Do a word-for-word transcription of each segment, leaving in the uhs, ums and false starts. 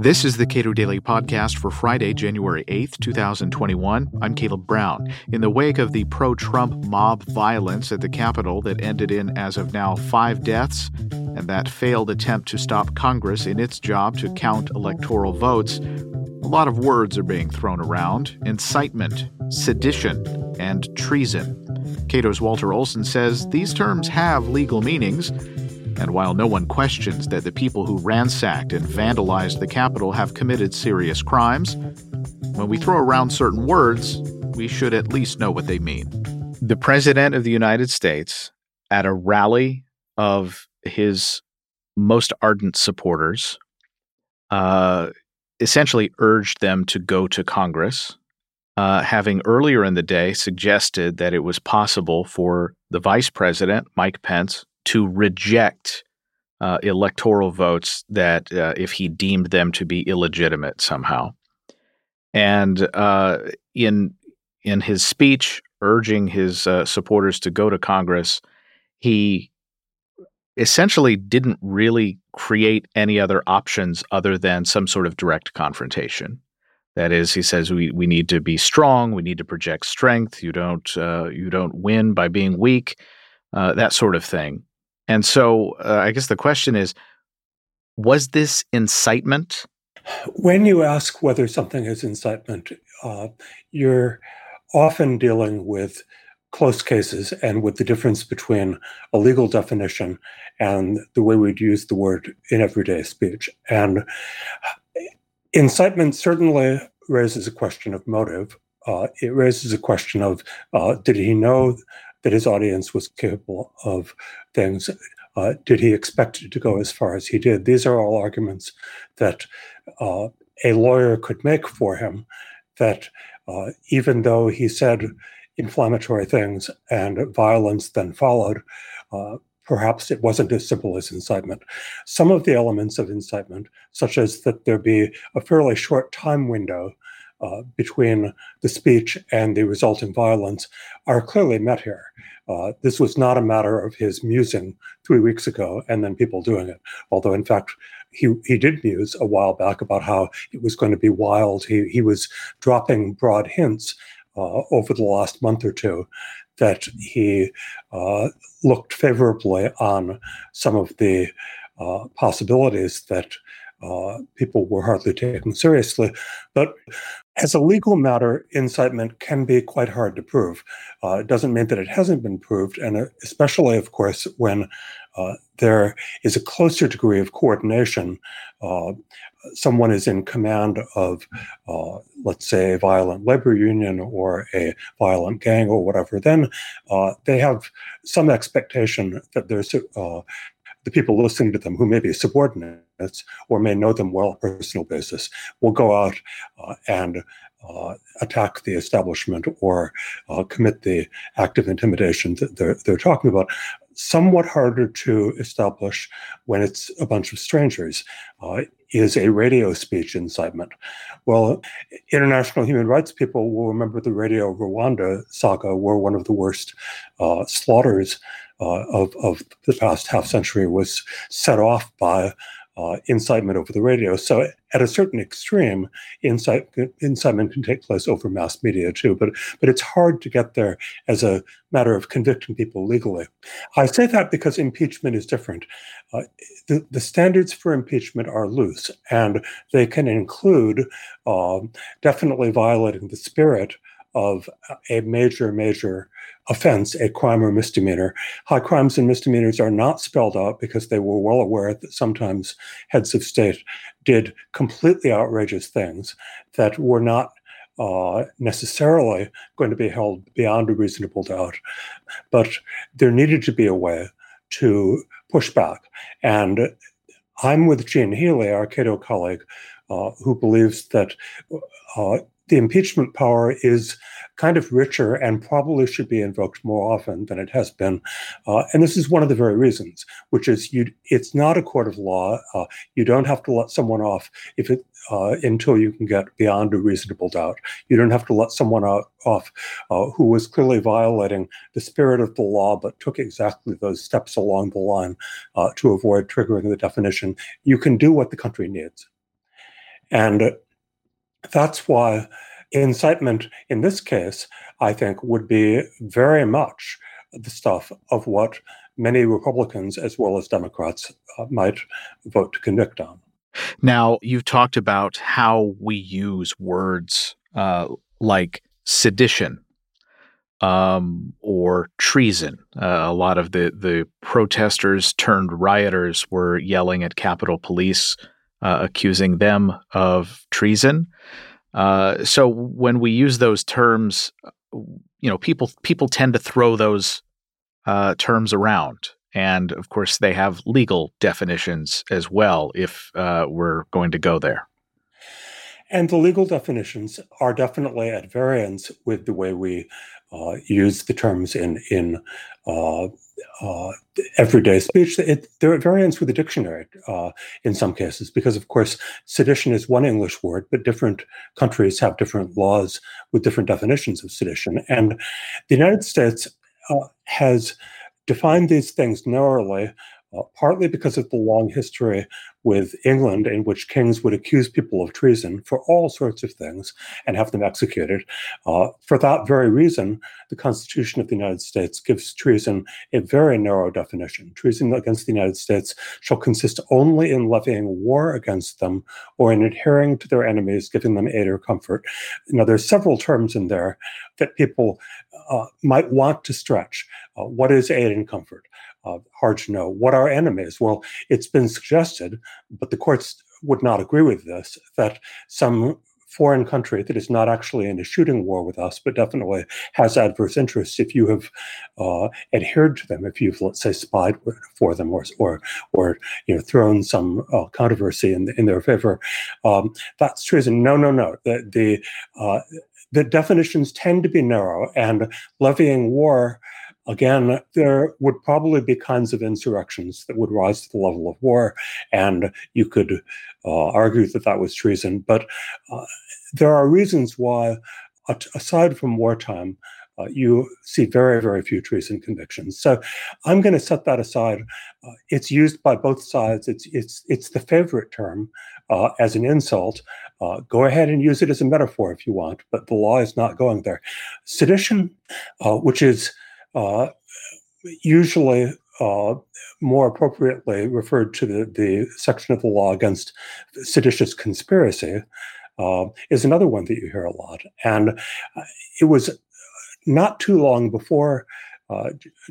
This is the Cato Daily Podcast for Friday, January eighth, twenty twenty-one. I'm Caleb Brown. In the wake of the pro-Trump mob violence at the Capitol that ended in, as of now, five deaths, and that failed attempt to stop Congress in its job to count electoral votes, a lot of words are being thrown around: incitement, sedition, and treason. Cato's Walter Olson says these terms have legal meanings, and while no one questions that the people who ransacked and vandalized the Capitol have committed serious crimes, when we throw around certain words, we should at least know what they mean. The President of the United States, at a rally of his most ardent supporters, uh, essentially urged them to go to Congress, uh, having earlier in the day suggested that it was possible for the Vice President, Mike Pence, to reject uh, electoral votes that uh, if he deemed them to be illegitimate somehow. And uh, in in his speech urging his uh, supporters to go to Congress, he essentially didn't really create any other options other than some sort of direct confrontation. That is, he says, we, we need to be strong. We need to project strength. You don't uh, you don't win by being weak, uh, that sort of thing. And so uh, I guess the question is, was this incitement? When you ask whether something is incitement, uh, you're often dealing with close cases and with the difference between a legal definition and the way we'd use the word in everyday speech. And incitement certainly raises a question of motive. Uh, it raises a question of, uh, did he know that his audience was capable of things? Uh, did he expect it to go as far as he did? These are all arguments that uh, a lawyer could make for him, that uh, even though he said inflammatory things and violence then followed, uh, perhaps it wasn't as simple as incitement. Some of the elements of incitement, such as that there be a fairly short time window Uh, between the speech and the resulting violence, are clearly met here. Uh, this was not a matter of his musing three weeks ago and then people doing it, although in fact he he did muse a while back about how it was going to be wild. He, he was dropping broad hints uh, over the last month or two that he uh, looked favorably on some of the uh, possibilities that Uh, people were hardly taken seriously. But as a legal matter, incitement can be quite hard to prove. Uh, it doesn't mean that it hasn't been proved, and especially, of course, when uh, there is a closer degree of coordination. Uh, someone is in command of, uh, let's say, a violent labor union or a violent gang or whatever, then uh, they have some expectation that there's uh, the people listening to them, who may be subordinates or may know them well on a personal basis, will go out uh, and uh, attack the establishment or uh, commit the act of intimidation that they're, they're talking about. Somewhat harder to establish when it's a bunch of strangers. Uh, is a radio speech incitement? Well, international human rights people will remember the Radio Rwanda saga, where one of the worst uh, slaughters uh, of, of the past half century was set off by uh, incitement over the radio. So at a certain extreme, incite, incitement can take place over mass media too, but, but it's hard to get there as a matter of convicting people legally. I say that because impeachment is different. Uh, the, the standards for impeachment are loose, and they can include um, definitely violating the spirit of a major, major offense, a crime or misdemeanor. High crimes and misdemeanors are not spelled out because they were well aware that sometimes heads of state did completely outrageous things that were not uh, necessarily going to be held beyond a reasonable doubt. But there needed to be a way to push back. And I'm with Gene Healy, our Cato colleague, uh, who believes that uh, the impeachment power is kind of richer and probably should be invoked more often than it has been. Uh, and this is one of the very reasons, which is you it's not a court of law. Uh, you don't have to let someone off if it uh, until you can get beyond a reasonable doubt. You don't have to let someone out, off uh, who was clearly violating the spirit of the law, but took exactly those steps along the line uh, to avoid triggering the definition. You can do what the country needs. And that's why incitement in this case, I think, would be very much the stuff of what many Republicans as well as Democrats uh, might vote to convict on. Now, you've talked about how we use words uh, like sedition um, or treason. Uh, a lot of the, the protesters turned rioters were yelling at Capitol Police, uh, accusing them of treason. Uh, so when we use those terms, you know, people people tend to throw those uh, terms around, and of course they have legal definitions as well. If uh, we're going to go there, and the legal definitions are definitely at variance with the way we uh, use the terms in in uh, uh, everyday speech. It, they're at variance with the dictionary uh, in some cases, because of course sedition is one English word, but different countries have different laws with different definitions of sedition. And the United States uh, has defined these things narrowly, uh, partly because of the long history with England in which kings would accuse people of treason for all sorts of things and have them executed. Uh, for that very reason, the Constitution of the United States gives treason a very narrow definition. Treason against the United States shall consist only in levying war against them or in adhering to their enemies, giving them aid or comfort. Now, there's several terms in there that people uh, might want to stretch. Uh, what is aid and comfort? Uh, hard to know. What are enemies? Well, it's been suggested, but the courts would not agree with this, that some foreign country that is not actually in a shooting war with us, but definitely has adverse interests, if you have uh, adhered to them, if you've, let's say, spied for them or or, or you know, thrown some uh, controversy in, in their favor, um, that's treason. No, no, no. The, the, uh, the definitions tend to be narrow, and levying war, again, there would probably be kinds of insurrections that would rise to the level of war, and you could uh, argue that that was treason. But uh, there are reasons why, aside from wartime, uh, you see very, very few treason convictions. So I'm going to set that aside. Uh, it's used by both sides. It's it's it's the favorite term uh, as an insult. Uh, go ahead and use it as a metaphor if you want, but the law is not going there. Sedition, uh, which is Uh, usually uh, more appropriately referred to the, the section of the law against seditious conspiracy, uh, is another one that you hear a lot. And it was not too long before Uh,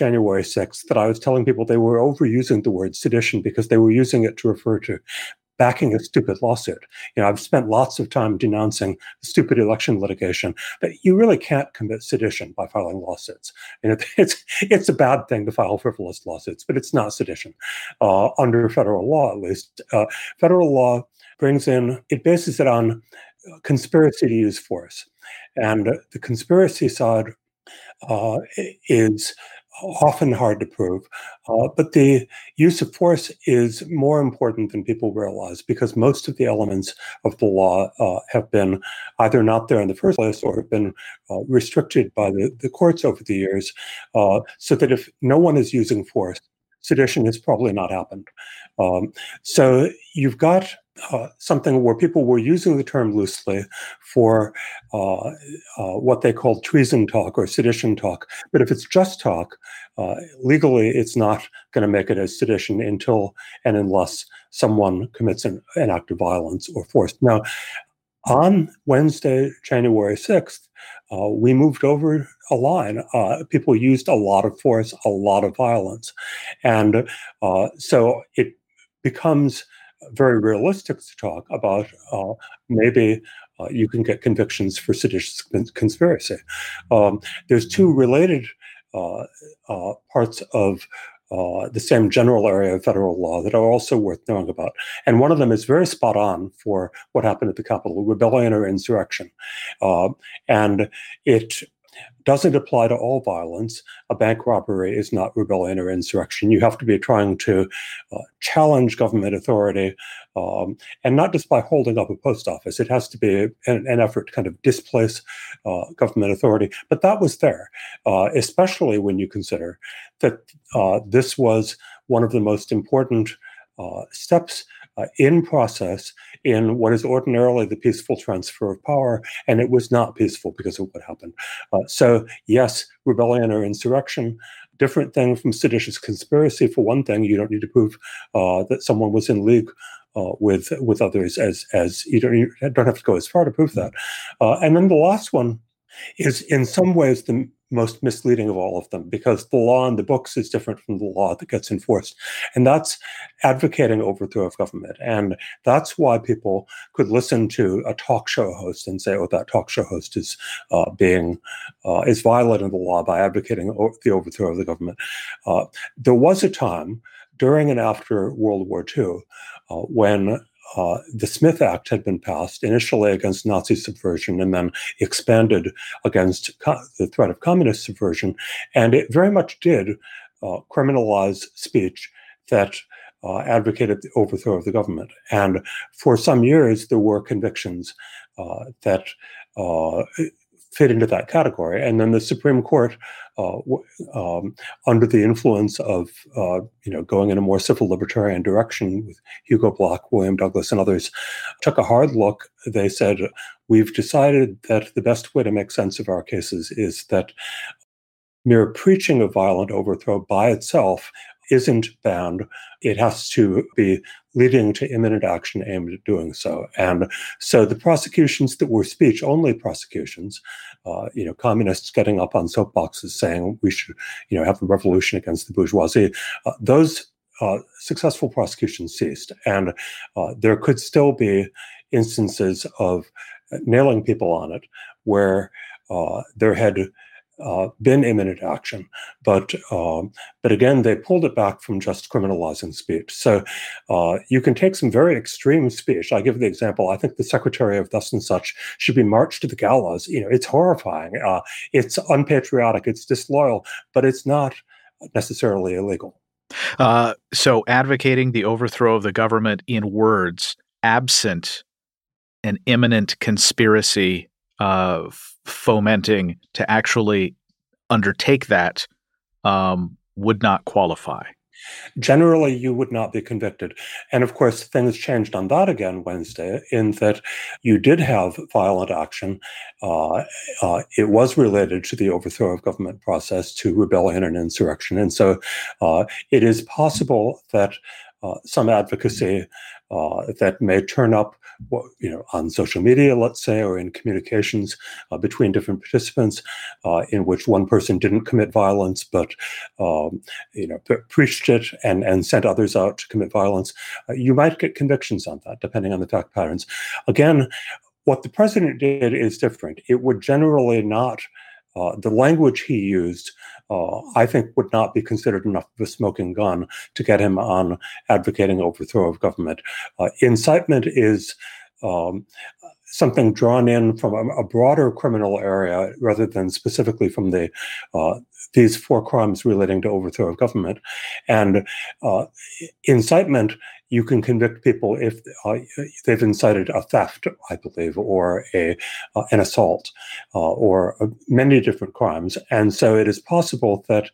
January sixth that I was telling people they were overusing the word sedition because they were using it to refer to backing a stupid lawsuit. You know, I've spent lots of time denouncing stupid election litigation, but you really can't commit sedition by filing lawsuits. You know, it's it's a bad thing to file frivolous lawsuits, but it's not sedition uh, under federal law, at least. Uh, federal law brings in, it bases it on conspiracy to use force. And the conspiracy side Uh, is often hard to prove. Uh, but the use of force is more important than people realize because most of the elements of the law uh, have been either not there in the first place or have been uh, restricted by the, the courts over the years, uh, so that if no one is using force, sedition has probably not happened. Um, so you've got Uh, something where people were using the term loosely for uh, uh, what they called treason talk or sedition talk. But if it's just talk, uh, legally, it's not going to make it as sedition until and unless someone commits an, an act of violence or force. Now, on Wednesday, January sixth, uh, we moved over a line. Uh, people used a lot of force, a lot of violence. And uh, so it becomes very realistic to talk about uh, maybe uh, you can get convictions for seditious conspiracy. Um, there's two related uh, uh, parts of uh, the same general area of federal law that are also worth knowing about. And one of them is very spot on for what happened at the Capitol, rebellion or insurrection. Uh, and it doesn't apply to all violence. A bank robbery is not rebellion or insurrection. You have to be trying to uh, challenge government authority, um, and not just by holding up a post office. It has to be an, an effort to kind of displace uh, government authority. But that was there, uh, especially when you consider that uh, this was one of the most important uh, steps Uh, in process in what is ordinarily the peaceful transfer of power, and it was not peaceful because of what happened. Uh, so yes, rebellion or insurrection, different thing from seditious conspiracy. For one thing, you don't need to prove uh, that someone was in league uh, with with others, as as you don't, you don't have to go as far to prove that. Uh, and then the last one is in some ways the most misleading of all of them, because the law in the books is different from the law that gets enforced. And that's advocating overthrow of government. And that's why people could listen to a talk show host and say, oh, that talk show host is uh, being, uh, is violating the law by advocating o- the overthrow of the government. Uh, there was a time during and after World War Two uh, when Uh, the Smith Act had been passed initially against Nazi subversion and then expanded against co- the threat of communist subversion. And it very much did uh, criminalize speech that uh, advocated the overthrow of the government. And for some years, there were convictions uh, that uh, fit into that category. And then the Supreme Court, uh, um, under the influence of, uh, you know, going in a more civil libertarian direction with Hugo Black, William Douglas, and others, took a hard look. They said, we've decided that the best way to make sense of our cases is that mere preaching of violent overthrow by itself isn't banned. It has to be leading to imminent action aimed at doing so. And so the prosecutions that were speech-only prosecutions, uh, you know, communists getting up on soapboxes saying we should, you know, have a revolution against the bourgeoisie, uh, those uh, successful prosecutions ceased. And uh, there could still be instances of nailing people on it where uh, there had Uh, been imminent action, but um, but again, they pulled it back from just criminalizing speech. So uh, you can take some very extreme speech. I give the example. I think the secretary of thus and such should be marched to the gallows. You know, it's horrifying. Uh, it's unpatriotic. It's disloyal, but it's not necessarily illegal. Uh, so advocating the overthrow of the government in words, absent an imminent conspiracy of fomenting to actually undertake that um, would not qualify. Generally, you would not be convicted. And of course, things changed on that again Wednesday, in that you did have violent action. Uh, uh, it was related to the overthrow of government process, to rebellion and insurrection. And so uh, it is possible that Uh, some advocacy uh, that may turn up, you know, on social media, let's say, or in communications uh, between different participants, uh, in which one person didn't commit violence, but um, you know, pre- preached it and and sent others out to commit violence. Uh, you might get convictions on that, depending on the fact patterns. Again, what the president did is different. It would generally not. Uh, the language he used, uh, I think, would not be considered enough of a smoking gun to get him on advocating overthrow of government. Uh, incitement is um, something drawn in from a, a broader criminal area rather than specifically from the uh, these four crimes relating to overthrow of government. And uh, incitement, you can convict people if uh, they've incited a theft, I believe, or a uh, an assault, uh, or uh, many different crimes. And so it is possible that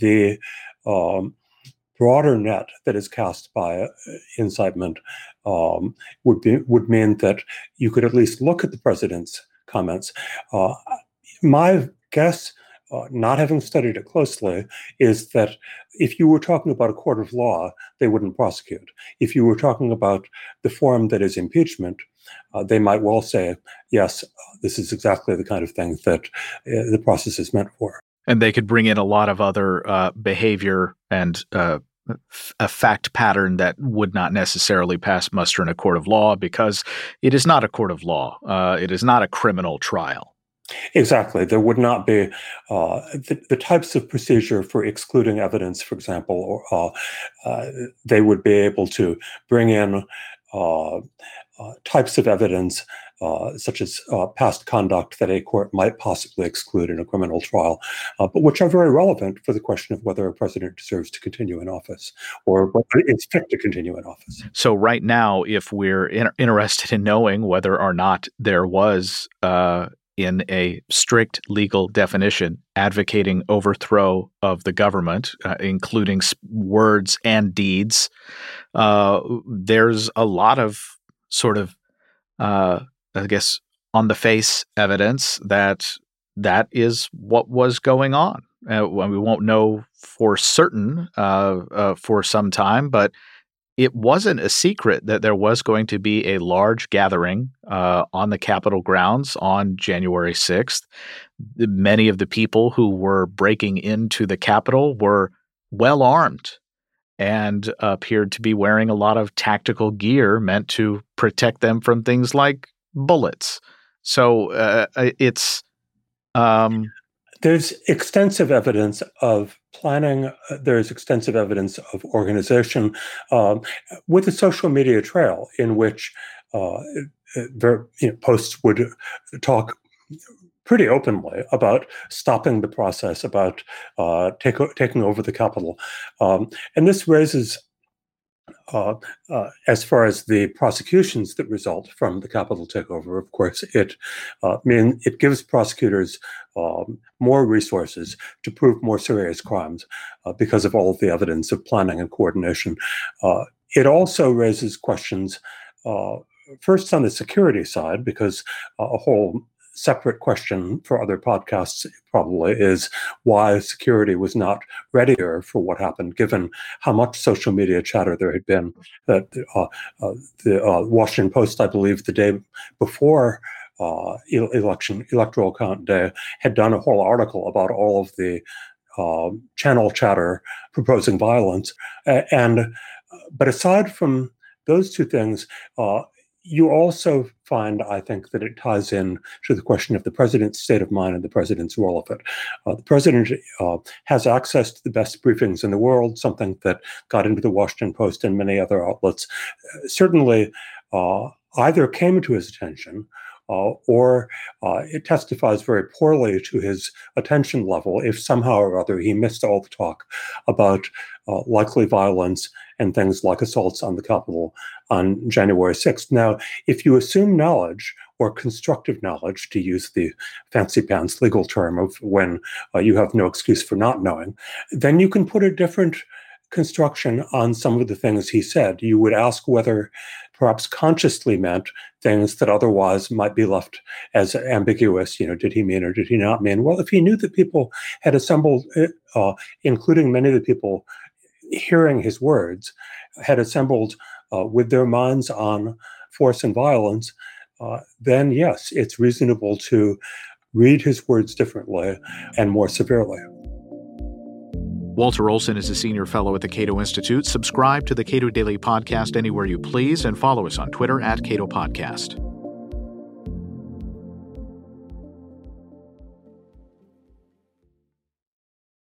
the um, broader net that is cast by uh, incitement um, would be would mean that you could at least look at the president's comments. Uh, my guess, Uh, not having studied it closely, is that if you were talking about a court of law, they wouldn't prosecute. If you were talking about the form that is impeachment, uh, they might well say, yes, this is exactly the kind of thing that uh, the process is meant for. And they could bring in a lot of other uh, behavior and uh, a fact pattern that would not necessarily pass muster in a court of law, because it is not a court of law. Uh, it is not a criminal trial. Exactly. There would not be uh, the, the types of procedure for excluding evidence, for example, or uh, uh, they would be able to bring in uh, uh, types of evidence uh, such as uh, past conduct that a court might possibly exclude in a criminal trial, uh, but which are very relevant for the question of whether a president deserves to continue in office or whether it's fit to continue in office. So right now, if we're in- interested in knowing whether or not there was uh in a strict legal definition, advocating overthrow of the government, uh, including words and deeds, uh, there's a lot of sort of, uh, I guess, on the face evidence that that is what was going on. Uh, we won't know for certain uh, uh, for some time, but it wasn't a secret that there was going to be a large gathering uh, on the Capitol grounds on January sixth. Many of the people who were breaking into the Capitol were well armed and appeared to be wearing a lot of tactical gear meant to protect them from things like bullets. So uh, it's um, there's extensive evidence of planning, uh, there's extensive evidence of organization um, with a social media trail in which uh, ver- you know, posts would talk pretty openly about stopping the process, about uh, take o- taking over the Capitol. Um, and this raises, uh, uh, as far as the prosecutions that result from the Capitol takeover, of course, it uh, mean it gives prosecutors Um, more resources to prove more serious crimes uh, because of all of the evidence of planning and coordination. Uh, it also raises questions, uh, first on the security side, because uh, a whole separate question for other podcasts probably is why security was not readier for what happened, given how much social media chatter there had been. That uh, uh, the uh, Washington Post, I believe, the day before Uh, election electoral count day had done a whole article about all of the uh, channel chatter proposing violence. Uh, and but aside from those two things, uh, you also find, I think, that it ties in to the question of the president's state of mind and the president's role of it. Uh, the president uh, has access to the best briefings in the world, something that got into the Washington Post and many other outlets. Uh, certainly, uh, either came to his attention Uh, or uh, it testifies very poorly to his attention level if somehow or other he missed all the talk about uh, likely violence and things like assaults on the Capitol on January sixth. Now, if you assume knowledge or constructive knowledge, to use the fancy pants legal term of when uh, you have no excuse for not knowing, then you can put a different construction on some of the things he said. You would ask whether perhaps consciously meant things that otherwise might be left as ambiguous. You know, did he mean or did he not mean? Well, if he knew that people had assembled, uh, including many of the people hearing his words, had assembled uh, with their minds on force and violence, uh, then yes, it's reasonable to read his words differently and more severely. Walter Olson is a senior fellow at the Cato Institute. Subscribe to the Cato Daily Podcast anywhere you please and follow us on Twitter at Cato Podcast.